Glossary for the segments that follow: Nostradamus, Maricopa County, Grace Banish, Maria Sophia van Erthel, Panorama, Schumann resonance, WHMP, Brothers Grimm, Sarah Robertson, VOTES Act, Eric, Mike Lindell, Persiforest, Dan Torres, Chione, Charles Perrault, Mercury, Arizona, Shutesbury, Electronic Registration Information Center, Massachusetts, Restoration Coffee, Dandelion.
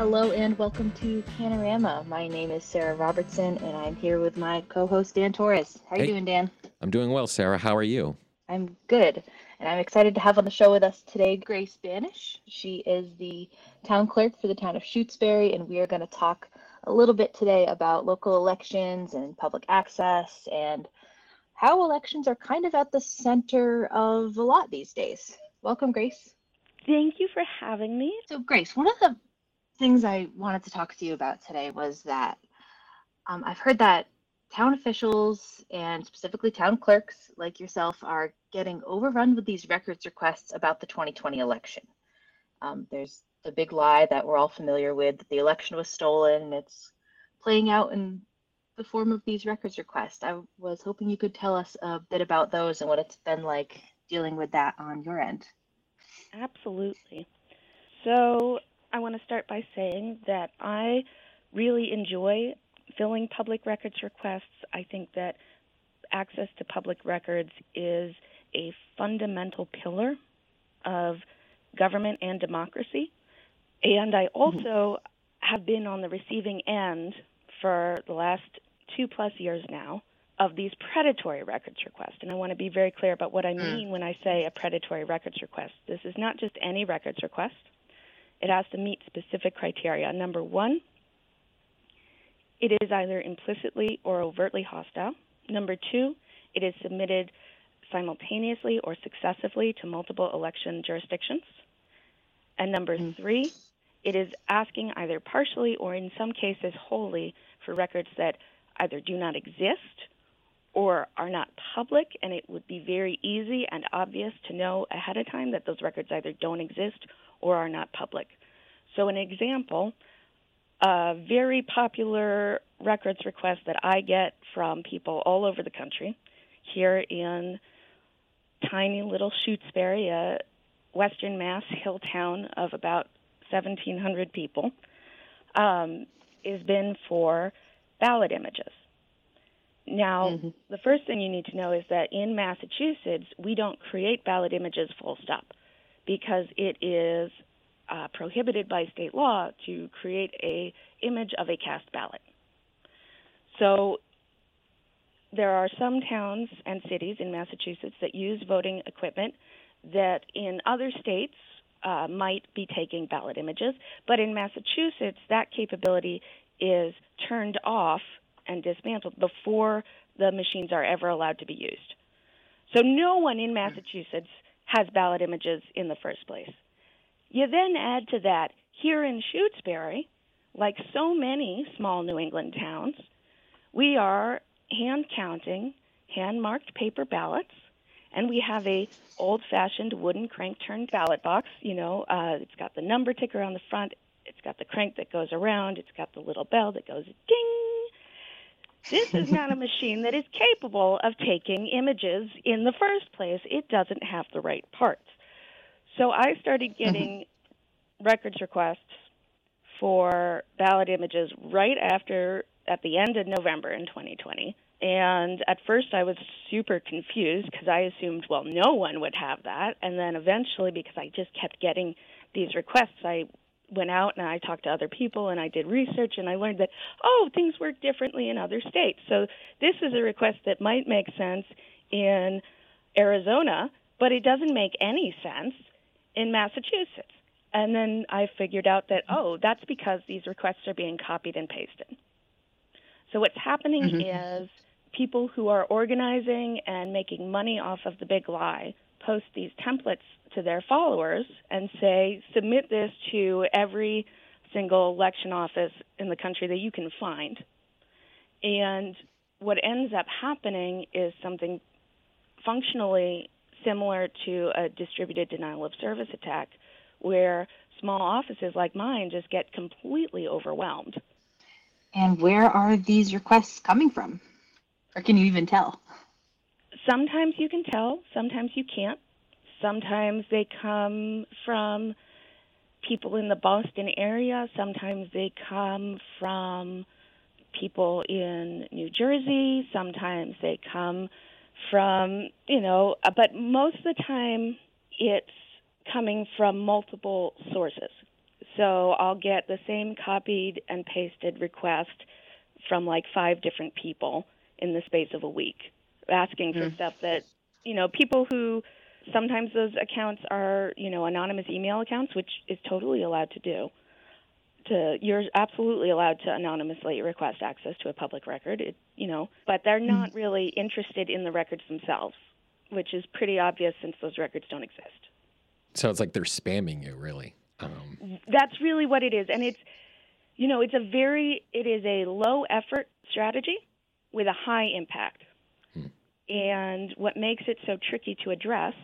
Hello and welcome to Panorama. My name is Sarah Robertson and I'm here with my co-host Dan Torres. How are you doing, Dan? I'm doing well, Sarah. How are you? I'm good. And I'm excited to have on the show with us today Grace Banish. She is the town clerk for the town of Shutesbury, and we are going to talk a little bit today about local elections and public access and how elections are kind of at the center of a lot these days. Welcome, Grace. Thank you for having me. So, Grace, one of the things I wanted to talk to you about today was that I've heard that town officials and specifically town clerks like yourself are getting overrun with these records requests about the 2020 election. There's the big lie that we're all familiar with, that the election was stolen, and it's playing out in the form of these records requests. I was hoping you could tell us a bit about those and what it's been like dealing with that on your end. Absolutely. So I want to start by saying that I really enjoy filling public records requests. I think that access to public records is a fundamental pillar of government and democracy. And I also have been on the receiving end for the last 2+ years now of these predatory records requests. And I want to be very clear about what I mean when I say a predatory records request. This is not just any records request. It has to meet specific criteria. Number one, it is either implicitly or overtly hostile. Number two, it is submitted simultaneously or successively to multiple election jurisdictions. And number three, it is asking either partially or in some cases wholly for records that either do not exist or are not public, and it would be very easy and obvious to know ahead of time that those records either don't exist or are not public. So an example, a very popular records request that I get from people all over the country, here in tiny little Shutesbury, a western Mass hill town of about 1,700 people, has been for ballot images. Now, the first thing you need to know is that in Massachusetts, we don't create ballot images full stop, because it is prohibited by state law to create a image of a cast ballot. So there are some towns and cities in Massachusetts that use voting equipment that in other states might be taking ballot images, but in Massachusetts that capability is turned off and dismantled before the machines are ever allowed to be used. So no one in Massachusetts has ballot images in the first place. You then add to that, here in Shutesbury, like so many small New England towns, we are hand-counting, hand-marked paper ballots, and we have a old-fashioned wooden crank-turned ballot box. You know, it's got the number ticker on the front, it's got the crank that goes around, it's got the little bell that goes ding. This is not a machine that is capable of taking images in the first place. It doesn't have the right parts. So I started getting records requests for ballot images right after, at the end of November in 2020. And at first I was super confused because I assumed, well, no one would have that. And then eventually, because I just kept getting these requests, I went out and I talked to other people and I did research and I learned that, oh, things work differently in other states. So this is a request that might make sense in Arizona, but it doesn't make any sense in Massachusetts. And then I figured out that, oh, that's because these requests are being copied and pasted. So what's happening is people who are organizing and making money off of the big lie post these templates to their followers and say, submit this to every single election office in the country that you can find. And what ends up happening is something functionally similar to a distributed denial of service attack, where small offices like mine just get completely overwhelmed. And where are these requests coming from? Or can you even tell? Sometimes you can tell, sometimes you can't. Sometimes they come from people in the Boston area, sometimes they come from people in New Jersey, sometimes they come from, you know, but most of the time it's coming from multiple sources. So I'll get the same copied and pasted request from like 5 different people in the space of a week, asking for stuff that, you know, people who sometimes those accounts are, you know, anonymous email accounts, which is totally allowed to do. You're absolutely allowed to anonymously request access to a public record, you know, but they're not really interested in the records themselves, which is pretty obvious since those records don't exist. So it's like they're spamming you, really. That's really what it is. And it's, you know, it is a low effort strategy with a high impact. And what makes it so tricky to address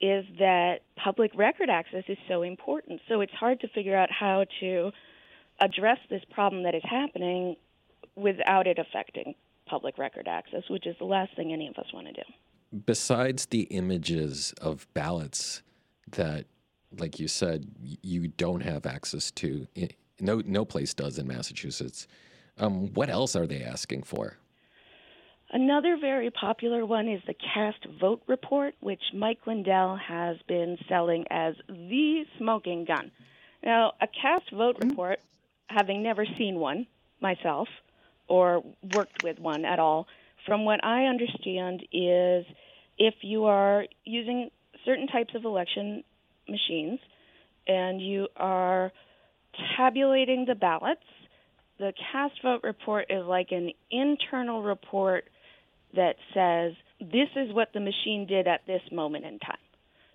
is that public record access is so important. So it's hard to figure out how to address this problem that is happening without it affecting public record access, which is the last thing any of us want to do. Besides the images of ballots that, like you said, you don't have access to, no place does in Massachusetts, what else are they asking for? Another very popular one is the Cast Vote Report, which Mike Lindell has been selling as the smoking gun. Now, a Cast Vote Report, having never seen one myself or worked with one at all, from what I understand is if you are using certain types of election machines and you are tabulating the ballots, the Cast Vote Report is like an internal report that says, this is what the machine did at this moment in time.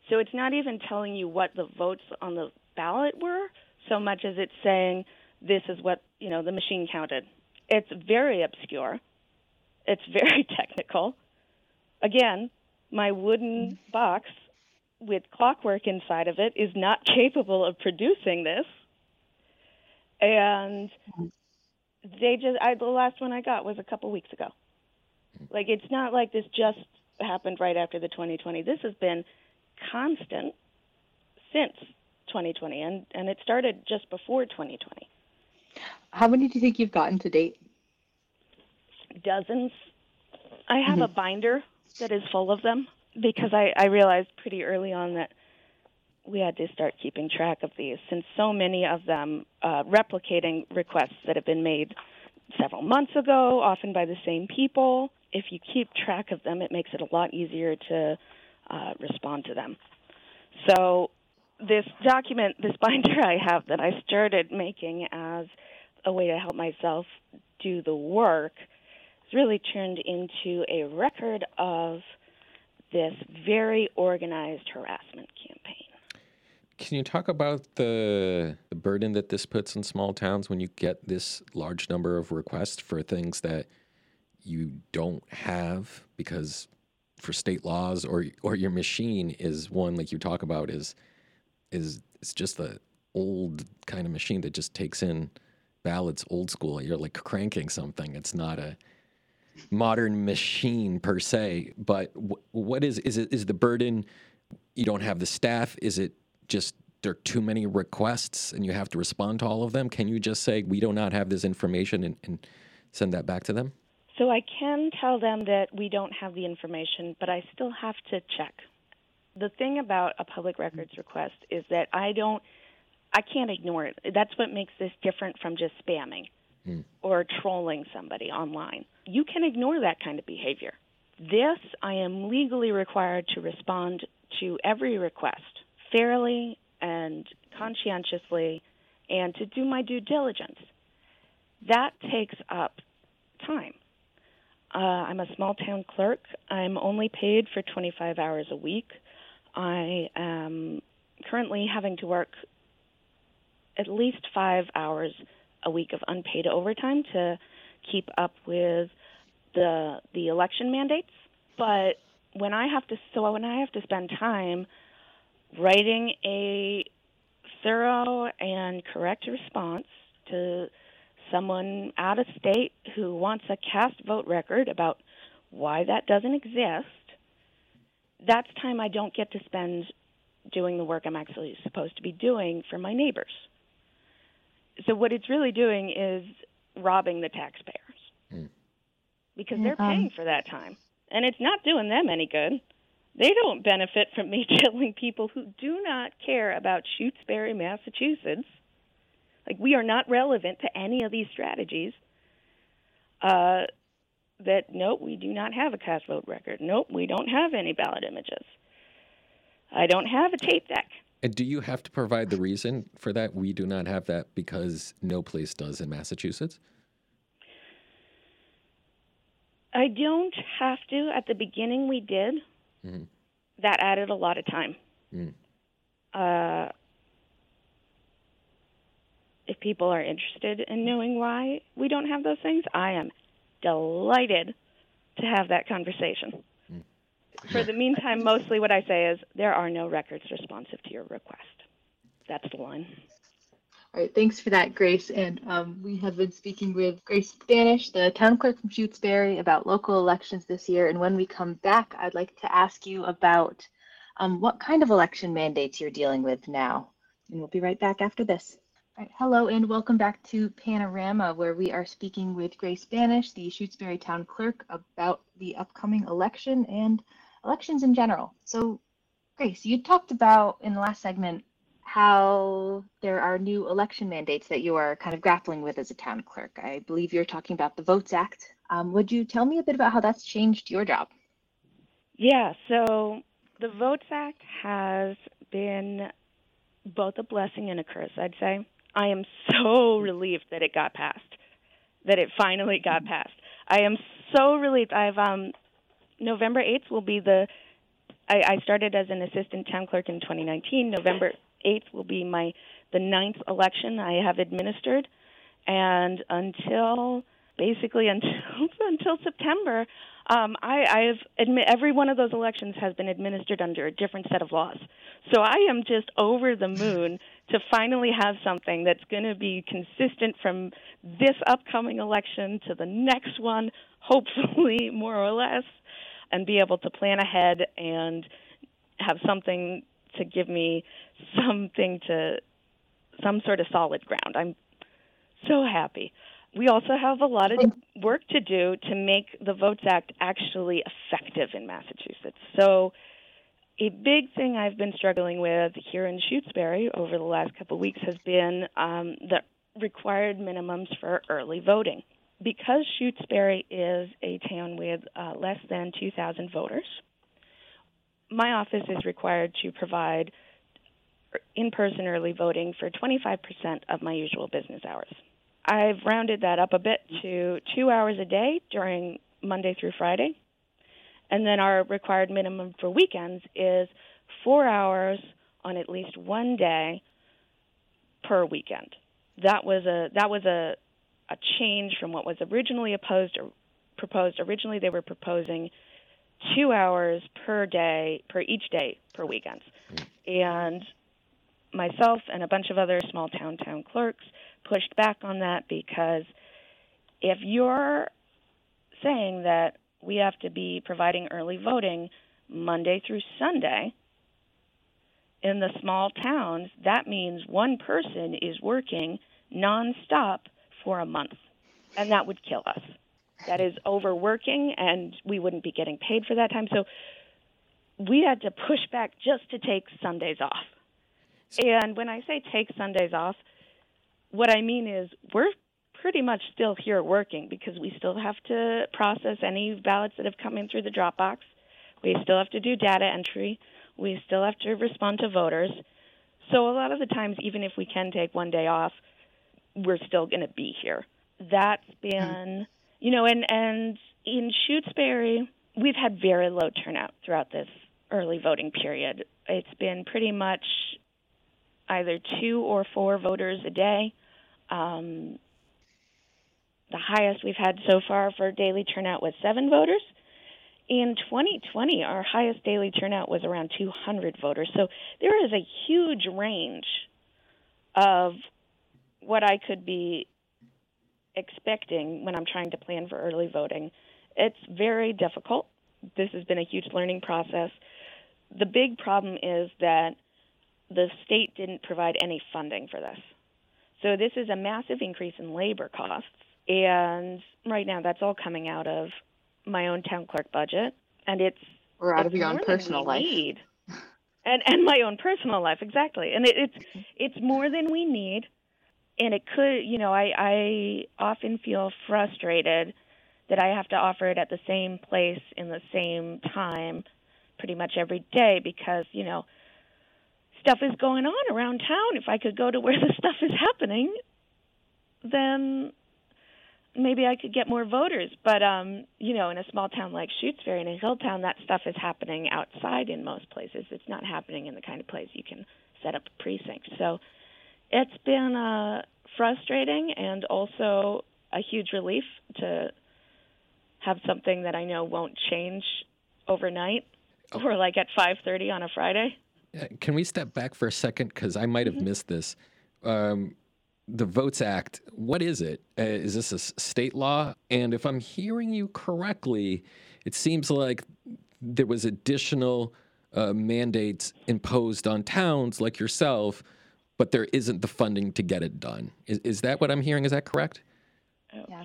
So it's not even telling you what the votes on the ballot were, so much as it's saying, this is what, you know, the machine counted. It's very obscure. It's very technical. Again, my wooden box with clockwork inside of it is not capable of producing this. And they just, the last one I got was a couple weeks ago. Like, it's not like this just happened right after the 2020. This has been constant since 2020, and it started just before 2020. How many do you think you've gotten to date? Dozens. I have a binder that is full of them because I realized pretty early on that we had to start keeping track of these since so many of them replicating requests that have been made several months ago, often by the same people. If you keep track of them, it makes it a lot easier to respond to them. So this document, this binder I have that I started making as a way to help myself do the work, has really turned into a record of this very organized harassment campaign. Can you talk about the burden that this puts on small towns when you get this large number of requests for things that you don't have because for state laws or your machine is one, like you talk about, is it's just the old kind of machine that just takes in ballots old school. You're like cranking something. It's not a modern machine per se, but what is the burden? You don't have the staff. Is it just there are too many requests and you have to respond to all of them? Can you just say, we do not have this information and send that back to them? So I can tell them that we don't have the information, but I still have to check. The thing about a public records request is that I can't ignore it. That's what makes this different from just spamming or trolling somebody online. You can ignore that kind of behavior. This, I am legally required to respond to every request fairly and conscientiously, and to do my due diligence. That takes up time. I'm a small-town clerk. I'm only paid for 25 hours a week. I am currently having to work at least 5 hours a week of unpaid overtime to keep up with the election mandates. But when I have to spend time writing a thorough and correct response to someone out of state who wants a cast vote record about why that doesn't exist, that's time I don't get to spend doing the work I'm actually supposed to be doing for my neighbors. So what it's really doing is robbing the taxpayers because they're paying for that time, and it's not doing them any good. They don't benefit from me telling people who do not care about Shutesbury, Massachusetts, Like, we are not relevant to any of these strategies. That, nope, we do not have a cast vote record. Nope, we don't have any ballot images. I don't have a tape deck. And do you have to provide the reason for that? We do not have that because no place does in Massachusetts? I don't have to. At the beginning, we did. Mm-hmm. That added a lot of time. Mm. If people are interested in knowing why we don't have those things, I am delighted to have that conversation. Mm. For the meantime, mostly what I say is there are no records responsive to your request. That's the one. All right, thanks for that, Grace. And we have been speaking with Grace Banish, the town clerk from Shutesbury, about local elections this year. And when we come back, I'd like to ask you about what kind of election mandates you're dealing with now. And we'll be right back after this. All right, hello, and welcome back to Panorama, where we are speaking with Grace Banish, the Shutesbury town clerk, about the upcoming election and elections in general. So, Grace, you talked about in the last segment how there are new election mandates that you are kind of grappling with as a town clerk. I believe you're talking about the VOTES Act. Would you tell me a bit about how that's changed your job? Yeah, so the VOTES Act has been both a blessing and a curse, I'd say. I am so relieved that it got passed, that it finally got passed. I am so relieved. I've November 8th will be the, I started as an assistant town clerk in 2019. November 8th will be the ninth election I have administered, and until September, every one of those elections has been administered under a different set of laws. So I am just over the moon to finally have something that's going to be consistent from this upcoming election to the next one, hopefully more or less, and be able to plan ahead and have something to give me some sort of solid ground. I'm so happy. We also have a lot of work to do to make the VOTES Act actually effective in Massachusetts. So a big thing I've been struggling with here in Shutesbury over the last couple of weeks has been the required minimums for early voting. Because Shutesbury is a town with less than 2,000 voters, my office is required to provide in-person early voting for 25% of my usual business hours. I've rounded that up a bit to 2 hours a day during Monday through Friday. And then our required minimum for weekends is 4 hours on at least one day per weekend. That was a change from what was originally proposed. Originally, they were proposing 2 hours per day, per each day, per weekends. And myself and a bunch of other small town clerks pushed back on that, because if you're saying that we have to be providing early voting Monday through Sunday in the small towns, that means one person is working nonstop for a month, and that would kill us. That is overworking, and we wouldn't be getting paid for that time. So we had to push back just to take Sundays off. And when I say take Sundays off, what I mean is we're pretty much still here working, because we still have to process any ballots that have come in through the drop box. We still have to do data entry. We still have to respond to voters. So a lot of the times, even if we can take one day off, we're still going to be here. That's been, and in Shutesbury, we've had very low turnout throughout this early voting period. It's been pretty much either 2 or 4 voters a day. The highest we've had so far for daily turnout was 7 voters. In 2020, our highest daily turnout was around 200 voters. So there is a huge range of what I could be expecting when I'm trying to plan for early voting. It's very difficult. This has been a huge learning process. The big problem is that the state didn't provide any funding for this. So this is a massive increase in labor costs. And right now that's all coming out of my own town clerk budget. And Or out of your own personal life. And my own personal life, exactly. And it's more than we need. And it could, you know, I often feel frustrated that I have to offer it at the same place in the same time pretty much every day because, you know, stuff is going on around town. If I could go to where the stuff is happening, then maybe I could get more voters. But, you know, in a small town like Shutesbury, in a hill town, that stuff is happening outside in most places. It's not happening in the kind of place you can set up a precinct. So it's been frustrating and also a huge relief to have something that I know won't change overnight or like at 5:30 on a Friday. Can we step back for a second? Because I might have missed this. The VOTES Act, what is it? Is this a state law? And if I'm hearing you correctly, it seems like there was additional mandates imposed on towns like yourself, but there isn't the funding to get it done. Is that what I'm hearing? Is that correct? Yeah.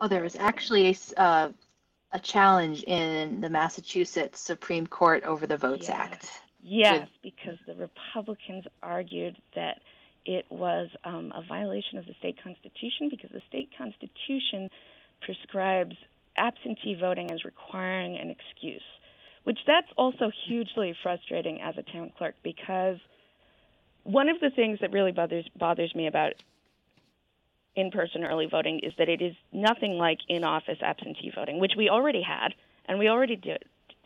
Oh, there was actually a challenge in the Massachusetts Supreme Court over the VOTES Act. Yes, because the Republicans argued that it was a violation of the state constitution because the state constitution prescribes absentee voting as requiring an excuse, which that's also hugely frustrating as a town clerk because one of the things that really bothers me about in-person early voting is that it is nothing like in-office absentee voting, which we already had and we already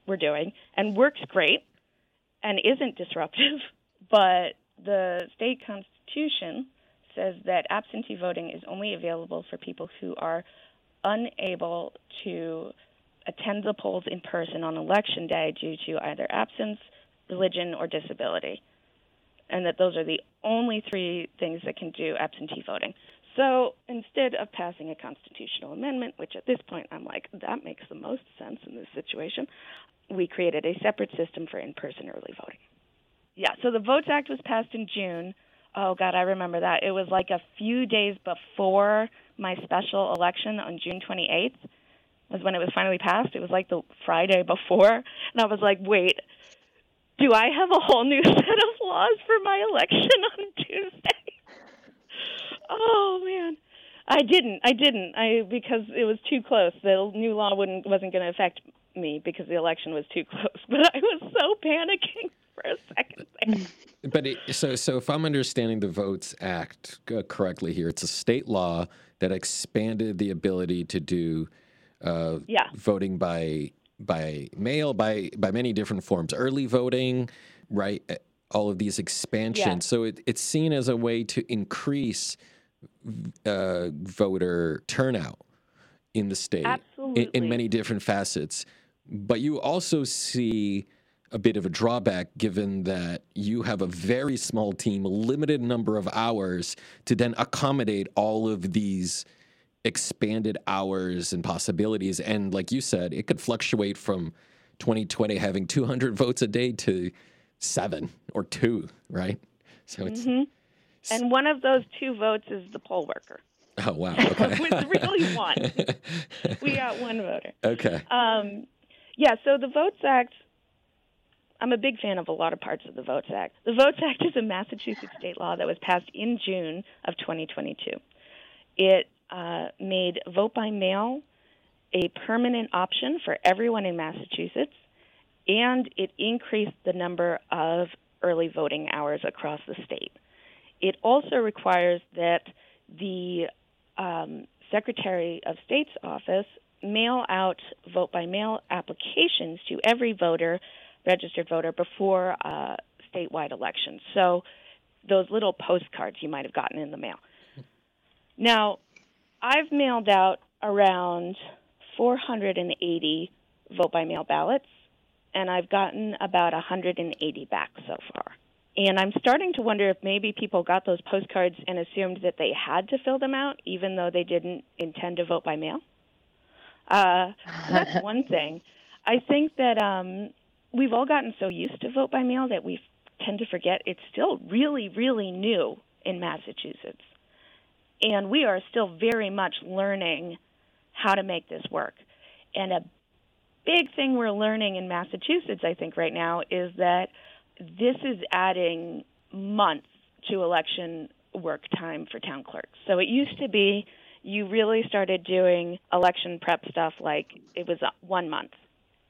were doing and works great and isn't disruptive, but the state constitution says that absentee voting is only available for people who are unable to attend the polls in person on election day due to either absence, religion, or disability, and that those are the only three things that can do absentee voting. So instead of passing a constitutional amendment, which at this point I'm like, that makes the most sense in this situation, we created a separate system for in-person early voting. Yeah, so the VOTES Act was passed in June. Oh, God, I remember that. It was like a few days before my special election on June 28th was when it was finally passed. It was like the Friday before. And I was like, wait, do I have a whole new set of laws for my election on Tuesday? Oh, man. I didn't. Because it was too close. The new law wasn't going to affect me because the election was too close. But I was so panicking for a second there. But so if I'm understanding the VOTES Act correctly here, it's a state law that expanded the ability to do voting by mail, by many different forms, early voting, right? All of these expansions. Yeah. So it's seen as a way to increase voter turnout in the state in many different facets. But you also see a bit of a drawback given that you have a very small team, a limited number of hours to then accommodate all of these expanded hours and possibilities. And like you said, it could fluctuate from 2020 having 200 votes a day to 7 or 2, right? So it's and one of those 2 votes is the poll worker. Oh, wow. Okay. It was really one. We got one voter. Okay. So the VOTES Act, I'm a big fan of a lot of parts of the VOTES Act. The VOTES Act is a Massachusetts state law that was passed in June of 2022. It made vote by mail a permanent option for everyone in Massachusetts, and it increased the number of early voting hours across the state. It also requires that the Secretary of State's office mail out vote-by-mail applications to every registered voter, before statewide elections. So those little postcards you might have gotten in the mail. Now, I've mailed out around 480 vote-by-mail ballots, and I've gotten about 180 back so far. And I'm starting to wonder if maybe people got those postcards and assumed that they had to fill them out, even though they didn't intend to vote by mail. That's one thing. I think that we've all gotten so used to vote by mail that we tend to forget it's still really, really new in Massachusetts. And we are still very much learning how to make this work. And a big thing we're learning in Massachusetts, I think, right now is that this is adding months to election work time for town clerks. So it used to be you really started doing election prep stuff like it was 1 month.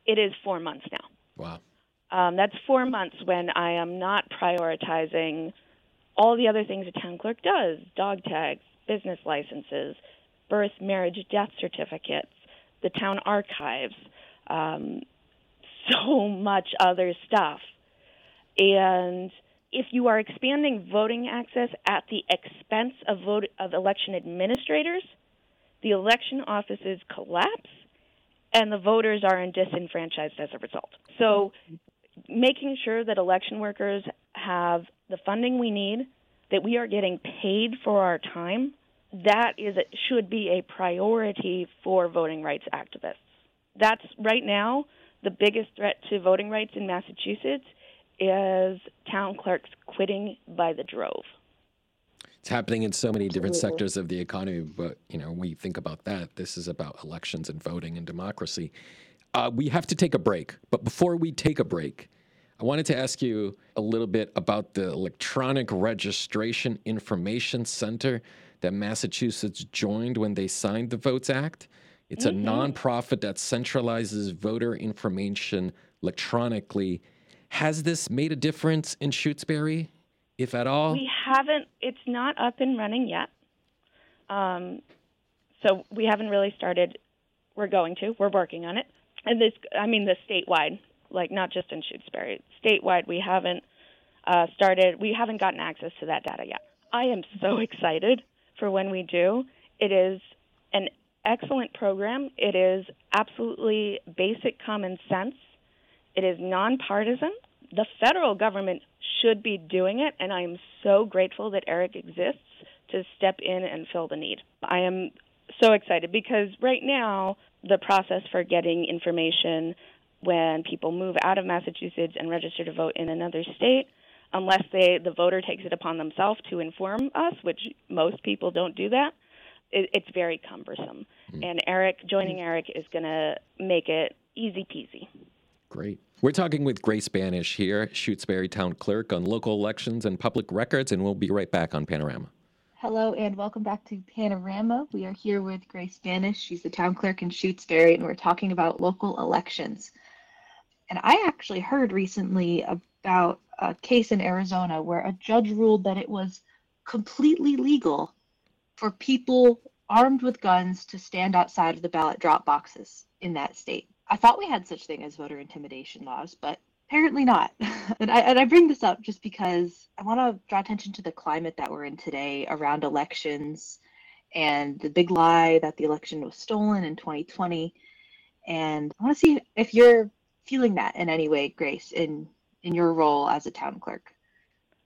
It is 4 months now. Wow. That's 4 months when I am not prioritizing all the other things a town clerk does, dog tags, business licenses, birth, marriage, death certificates, the town archives, so much other stuff. And if you are expanding voting access at the expense of election administrators, the election offices collapse, and the voters are disenfranchised as a result. So making sure that election workers have the funding we need, that we are getting paid for our time, that should be a priority for voting rights activists. That's right now the biggest threat to voting rights in Massachusetts is town clerks quitting by the drove. It's happening in so many different sectors of the economy, but we think about that. This is about elections and voting and democracy. We have to take a break, but before we take a break, I wanted to ask you a little bit about the Electronic Registration Information Center that Massachusetts joined when they signed the VOTES Act. It's a nonprofit that centralizes voter information electronically. Has this made a difference in Shutesbury, if at all? We haven't. It's not up and running yet. So we haven't really started. We're going to. We're working on it. And this statewide, like not just in Shutesbury. Statewide, we haven't started. We haven't gotten access to that data yet. I am so excited for when we do. It is an excellent program. It is absolutely basic common sense. It is nonpartisan. The federal government should be doing it, and I am so grateful that Eric exists to step in and fill the need. I am so excited because right now the process for getting information when people move out of Massachusetts and register to vote in another state, unless the voter takes it upon themselves to inform us, which most people don't do that, it's very cumbersome. Mm-hmm. And joining Eric is going to make it easy peasy. Great. We're talking with Grace Banish here, Shutesbury Town Clerk, on local elections and public records, and we'll be right back on Panorama. Hello, and welcome back to Panorama. We are here with Grace Banish. She's the town clerk in Shutesbury, and we're talking about local elections. And I actually heard recently about a case in Arizona where a judge ruled that it was completely legal for people armed with guns to stand outside of the ballot drop boxes in that state. I thought we had such thing as voter intimidation laws, but apparently not. And I bring this up just because I want to draw attention to the climate that we're in today around elections and the big lie that the election was stolen in 2020. And I want to see if you're feeling that in any way, Grace, in your role as a town clerk.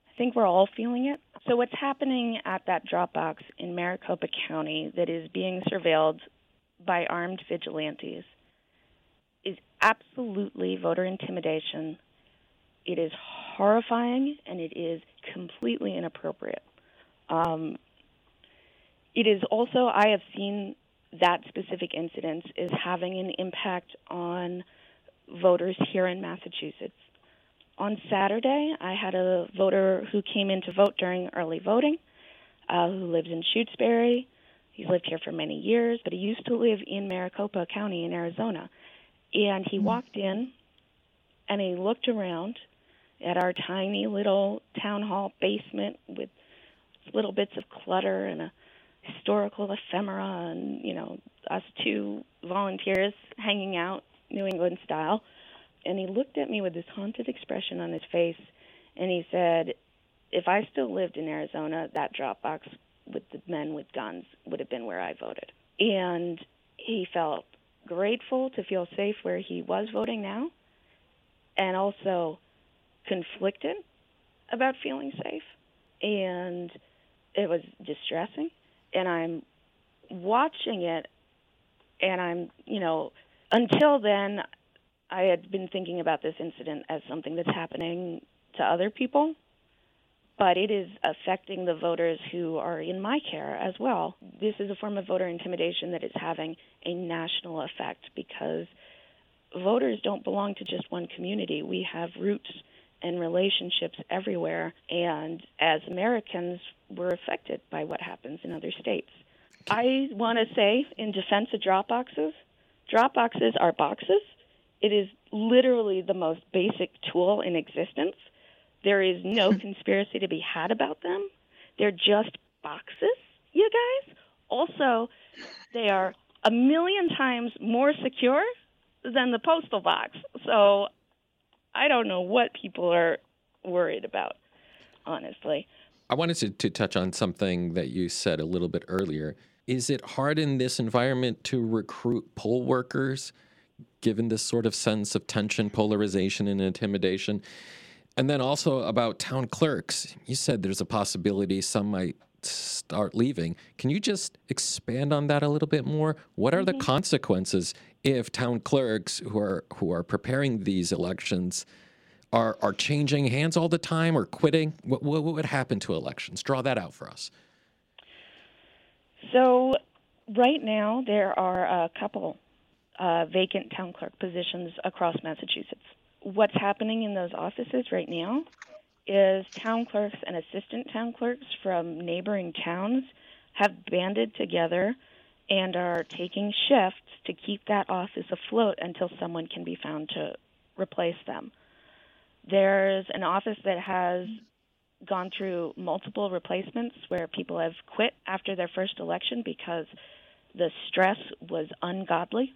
I think we're all feeling it. So what's happening at that drop box in Maricopa County that is being surveilled by armed vigilantes is absolutely voter intimidation. It is horrifying, and it is completely inappropriate. It is also, I have seen that specific incident is having an impact on voters here in Massachusetts. On Saturday, I had a voter who came in to vote during early voting, who lives in Shutesbury. He's lived here for many years, but he used to live in Maricopa County in Arizona. And he walked in, and he looked around at our tiny little town hall basement with little bits of clutter and a historical ephemera and, us two volunteers hanging out New England style. And he looked at me with this haunted expression on his face, and he said, if I still lived in Arizona, that drop box with the men with guns would have been where I voted. And he felt grateful to feel safe where he was voting now, and also conflicted about feeling safe, and it was distressing. And I'm watching it, and I'm, until then, I had been thinking about this incident as something that's happening to other people, but it is affecting the voters who are in my care as well. This is a form of voter intimidation that is having a national effect because voters don't belong to just one community. We have roots and relationships everywhere. And as Americans, we're affected by what happens in other states. I want to say, in defense of drop boxes are boxes. It is literally the most basic tool in existence. There is no conspiracy to be had about them. They're just boxes, you guys. Also, they are 1,000,000 times more secure than the postal box. So I don't know what people are worried about, honestly. I wanted to touch on something that you said a little bit earlier. Is it hard in this environment to recruit poll workers, given this sort of sense of tension, polarization, and intimidation? And then also about town clerks. You said there's a possibility some might start leaving. Can you just expand on that a little bit more? What are the consequences if town clerks who are preparing these elections are changing hands all the time or quitting? What would happen to elections? Draw that out for us. So right now there are a couple vacant town clerk positions across Massachusetts. What's happening in those offices right now is town clerks and assistant town clerks from neighboring towns have banded together and are taking shifts to keep that office afloat until someone can be found to replace them. There's an office that has gone through multiple replacements where people have quit after their first election because the stress was ungodly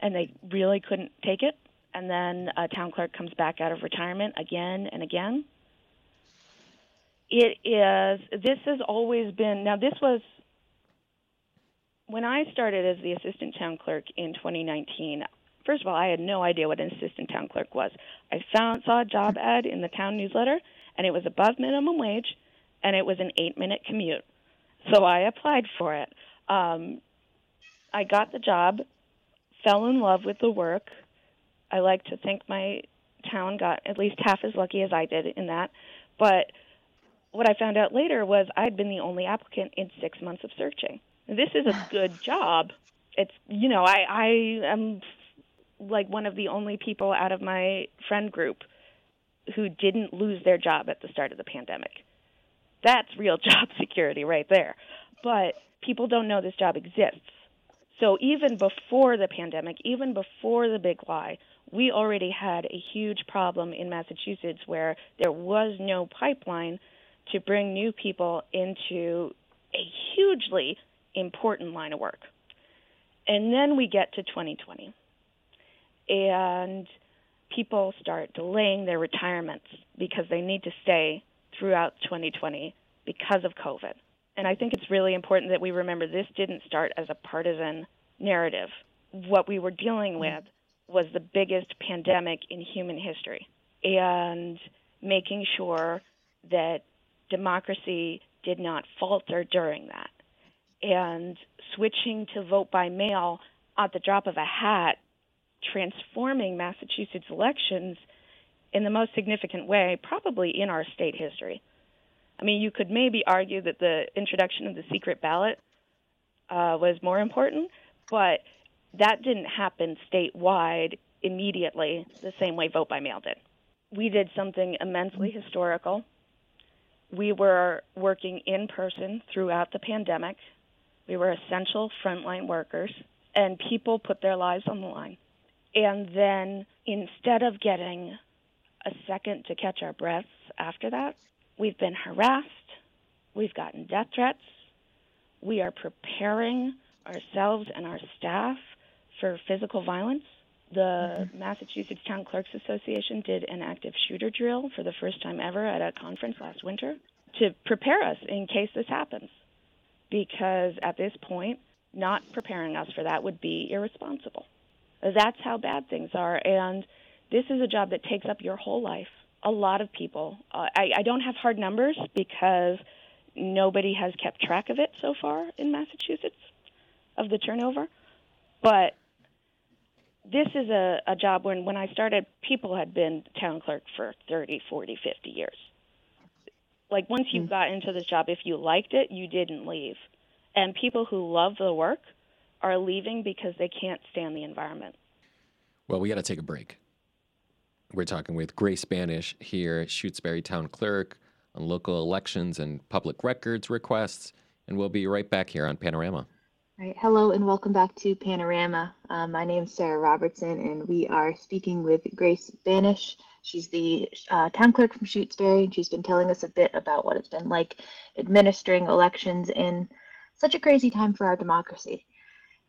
and they really couldn't take it. And then a town clerk comes back out of retirement again and again. This has always been, now this was, when I started as the assistant town clerk in 2019, first of all, I had no idea what an assistant town clerk was. I saw a job ad in the town newsletter, and it was above minimum wage, and it was an 8-minute commute. So I applied for it. I got the job, fell in love with the work. I like to think my town got at least half as lucky as I did in that. But what I found out later was I'd been the only applicant in 6 months of searching. This is a good job. It's, you know, I am like one of the only people out of my friend group who didn't lose their job at the start of the pandemic. That's real job security right there. But people don't know this job exists. So even before the pandemic, even before the big lie, we already had a huge problem in Massachusetts where there was no pipeline to bring new people into a hugely important line of work. And then we get to 2020, and people start delaying their retirements because they need to stay throughout 2020 because of COVID. And I think it's really important that we remember this didn't start as a partisan narrative. What we were dealing with was the biggest pandemic in human history, and making sure that democracy did not falter during that. And switching to vote by mail at the drop of a hat, transforming Massachusetts elections in the most significant way, probably in our state history. I mean, you could maybe argue that the introduction of the secret ballot was more important, but that didn't happen statewide immediately the same way vote by mail did. We did something immensely historical. We were working in person throughout the pandemic. We were essential frontline workers, and people put their lives on the line. And then instead of getting a second to catch our breaths after that, we've been harassed. We've gotten death threats. We are preparing ourselves and our staff for physical violence. The Massachusetts Town Clerks Association did an active shooter drill for the first time ever at a conference last winter to prepare us in case this happens, because at this point, not preparing us for that would be irresponsible. That's how bad things are, and this is a job that takes up your whole life. A lot of people. I don't have hard numbers because nobody has kept track of it so far in Massachusetts, of the turnover. But this is a job when I started, people had been town clerk for 30, 40, 50 years. Like, once you got into this job, if you liked it, you didn't leave. And people who love the work are leaving because they can't stand the environment. Well, we got to take a break. We're talking with Grace Banish here, Shutesbury Town Clerk, on local elections and public records requests, and we'll be right back here on Panorama. All right, hello and welcome back to Panorama. My name's Sarah Robertson, and we are speaking with Grace Banish. She's the town clerk from Shutesbury, and she's been telling us a bit about what it's been like administering elections in such a crazy time for our democracy.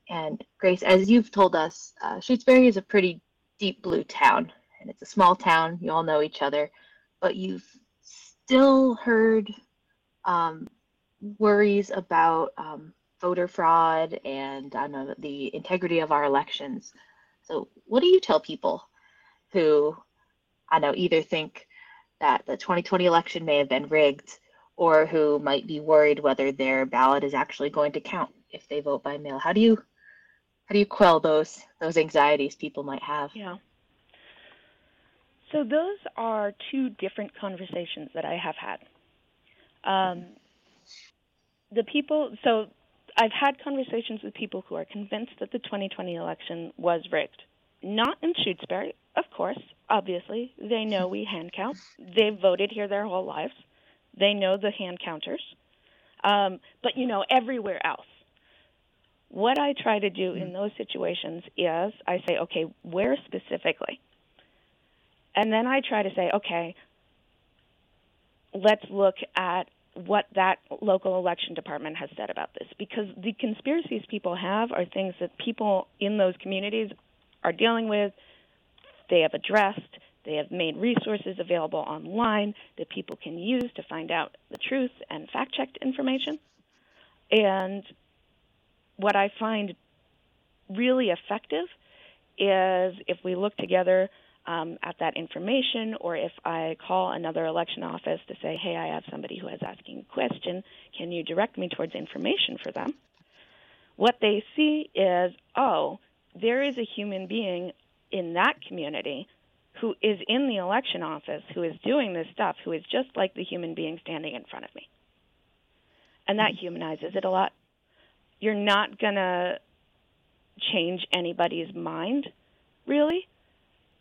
And Grace, as you've told us, Shutesbury is a pretty deep blue town, and it's a small town. You all know each other, but you've still heard worries about voter fraud and, I don't know, the integrity of our elections. So what do you tell people who, I know, either think that the 2020 election may have been rigged, or who might be worried whether their ballot is actually going to count if they vote by mail? How do you quell those anxieties people might have? Yeah. So those are two different conversations that I have had. So I've had conversations with people who are convinced that the 2020 election was rigged. Not in Shutesbury, of course, obviously. They know we hand count. They've voted here their whole lives. They know the hand counters. But, you know, everywhere else. What I try to do in those situations is I say, okay, where specifically? And then I try to say, okay, let's look at what that local election department has said about this, because the conspiracies people have are things that people in those communities are dealing with, they have addressed, they have made resources available online that people can use to find out the truth and fact-checked information. And what I find really effective is if we look together at that information, or if I call another election office to say, hey, I have somebody who is asking a question, can you direct me towards information for them? What they see is, oh, there is a human being in that community who is in the election office, who is doing this stuff, who is just like the human being standing in front of me. And that humanizes it a lot. You're not going to change anybody's mind, really.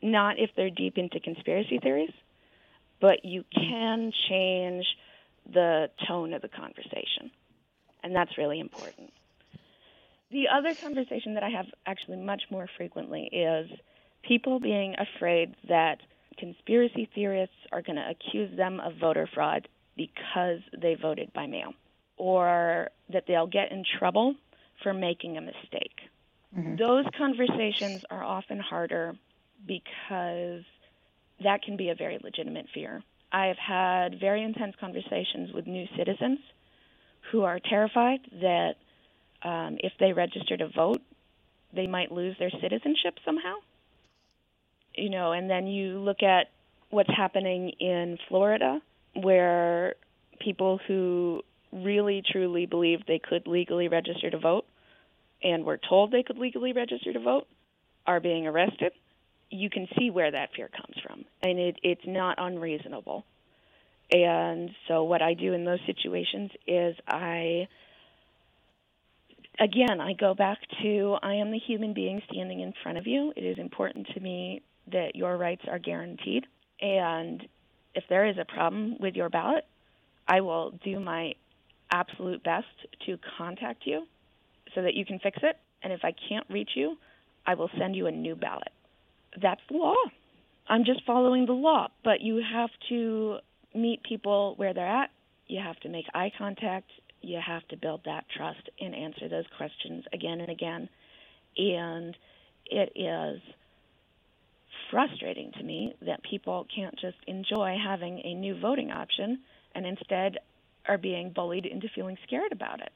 Not if they're deep into conspiracy theories, but you can change the tone of the conversation, and that's really important. The other conversation that I have actually much more frequently is people being afraid that conspiracy theorists are going to accuse them of voter fraud because they voted by mail, or that they'll get in trouble for making a mistake. Mm-hmm. Those conversations are often harder, because that can be a very legitimate fear. I have had very intense conversations with new citizens who are terrified that if they register to vote, they might lose their citizenship somehow. You know, and then you look at what's happening in Florida, where people who really, truly believed they could legally register to vote and were told they could legally register to vote are being arrested. You can see where that fear comes from, and it's not unreasonable. And so what I do in those situations is I go back to I am the human being standing in front of you. It is important to me that your rights are guaranteed, and if there is a problem with your ballot, I will do my absolute best to contact you so that you can fix it, and if I can't reach you, I will send you a new ballot. That's the law. I'm just following the law. But you have to meet people where they're at. You have to make eye contact. You have to build that trust and answer those questions again and again. And it is frustrating to me that people can't just enjoy having a new voting option and instead are being bullied into feeling scared about it.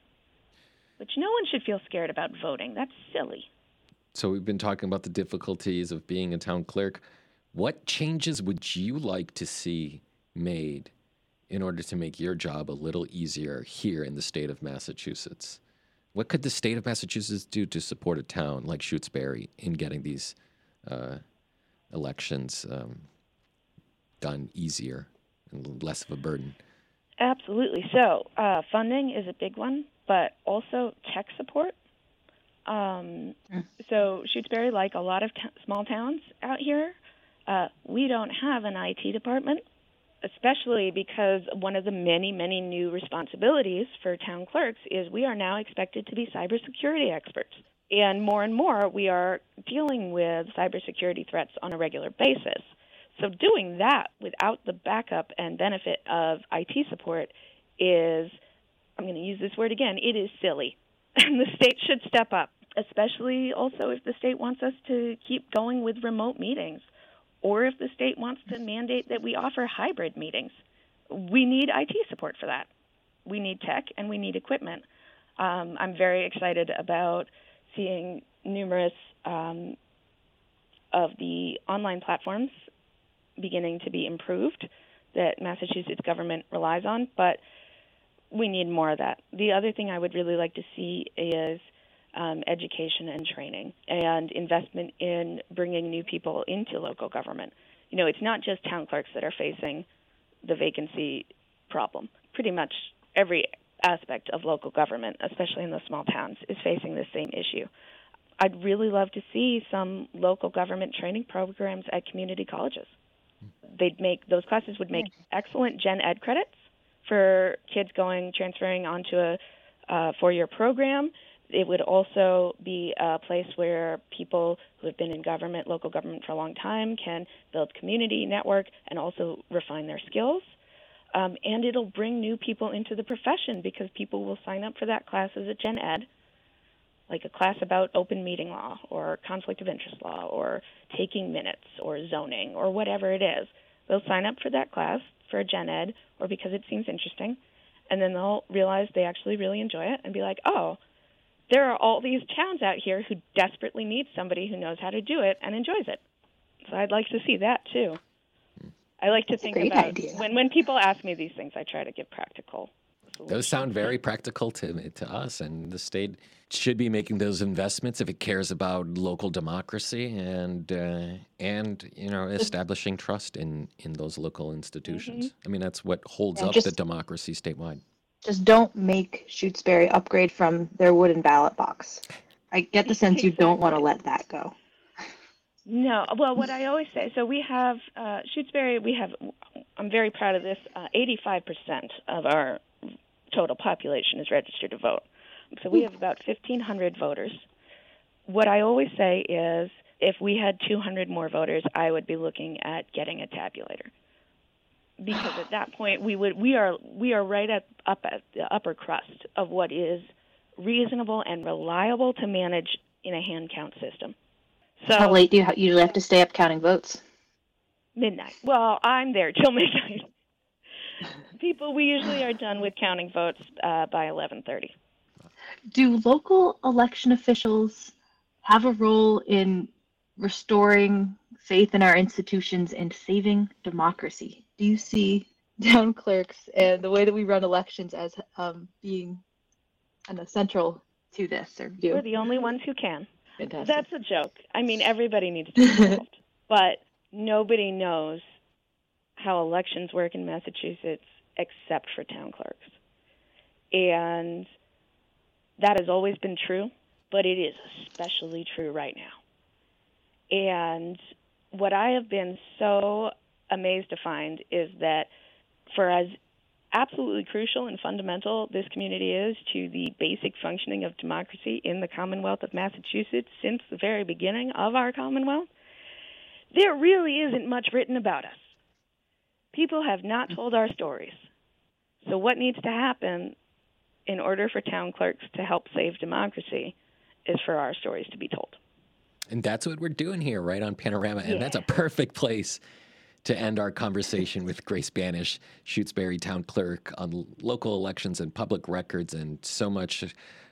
Which no one should feel scared about voting. That's silly. So we've been talking about the difficulties of being a town clerk. What changes would you like to see made in order to make your job a little easier here in the state of Massachusetts? What could the state of Massachusetts do to support a town like Shutesbury in getting these elections done easier and less of a burden? Absolutely. So funding is a big one, but also tech support. So Shutesbury, like a lot of small towns out here, we don't have an IT department, especially because one of the many, many new responsibilities for town clerks is we are now expected to be cybersecurity experts. And more, we are dealing with cybersecurity threats on a regular basis. So doing that without the backup and benefit of IT support is, I'm going to use this word again, it is silly. And the state should step up, especially also if the state wants us to keep going with remote meetings or if the state wants to mandate that we offer hybrid meetings. We need IT support for that. We need tech and we need equipment. I'm very excited about seeing numerous of the online platforms beginning to be improved that Massachusetts government relies on, but we need more of that. The other thing I would really like to see is education and training and investment in bringing new people into local government. You know, it's not just town clerks that are facing the vacancy problem. Pretty much every aspect of local government, especially in the small towns, is facing the same issue. I'd really love to see some local government training programs at community colleges. They'd make those classes would make excellent gen ed credits for kids transferring onto a four-year program. It would also be a place where people who have been in government, local government for a long time, can build community network and also refine their skills. And it'll bring new people into the profession because people will sign up for that class as a gen ed, like a class about open meeting law or conflict of interest law or taking minutes or zoning or whatever it is. They'll sign up for that class for a gen ed or because it seems interesting, and then they'll realize they actually really enjoy it and be like, oh, there are all these towns out here who desperately need somebody who knows how to do it and enjoys it. So I'd like to see that, too. I like to think about when people ask me these things, I try to give practical solutions. Those sound very practical to us, and the state should be making those investments if it cares about local democracy and you know, establishing trust in those local institutions. Mm-hmm. I mean, that's what holds up the democracy statewide. Just don't make Shutesbury upgrade from their wooden ballot box. I get the sense you don't want to let that go. No. Well, what I always say, so we have Shutesbury, I'm very proud of this, 85% of our total population is registered to vote. So we have about 1,500 voters. What I always say is if we had 200 more voters, I would be looking at getting a tabulator. Because at that point we are right up at the upper crust of what is reasonable and reliable to manage in a hand count system. So how late do you usually have to stay up counting votes? Midnight. Well, I'm there till midnight. People, we usually are done with counting votes by 11:30. Do local election officials have a role in restoring faith in our institutions and saving democracy? Do you see town clerks and the way that we run elections as being, I don't know, central to this? Or do? We're the only ones who can. Fantastic. That's a joke. I mean, everybody needs to be involved, but nobody knows how elections work in Massachusetts except for town clerks. And that has always been true, but it is especially true right now. And what I have been so amazed to find is that for as absolutely crucial and fundamental this community is to the basic functioning of democracy in the Commonwealth of Massachusetts since the very beginning of our Commonwealth, there really isn't much written about us. People have not told our stories. So what needs to happen in order for town clerks to help save democracy is for our stories to be told. And that's what we're doing here, right, on Panorama. And that's a perfect place to end our conversation with Grace Banish, Shutesbury town clerk, on local elections and public records, and so much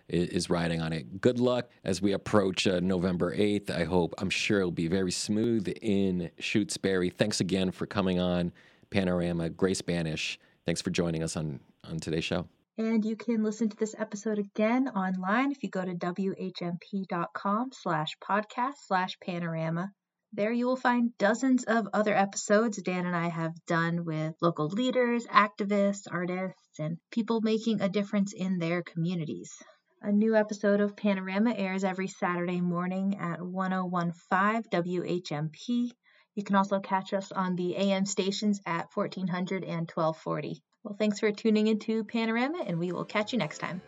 is riding on it. Good luck as we approach November 8th. I'm sure it'll be very smooth in Shutesbury. Thanks again for coming on Panorama. Grace Banish, thanks for joining us on today's show. And you can listen to this episode again online if you go to whmp.com/podcast/panorama. There you will find dozens of other episodes Dan and I have done with local leaders, activists, artists, and people making a difference in their communities. A new episode of Panorama airs every Saturday morning at 10:15 WHMP. You can also catch us on the AM stations at 1400 and 1240. Well, thanks for tuning into Panorama, and we will catch you next time.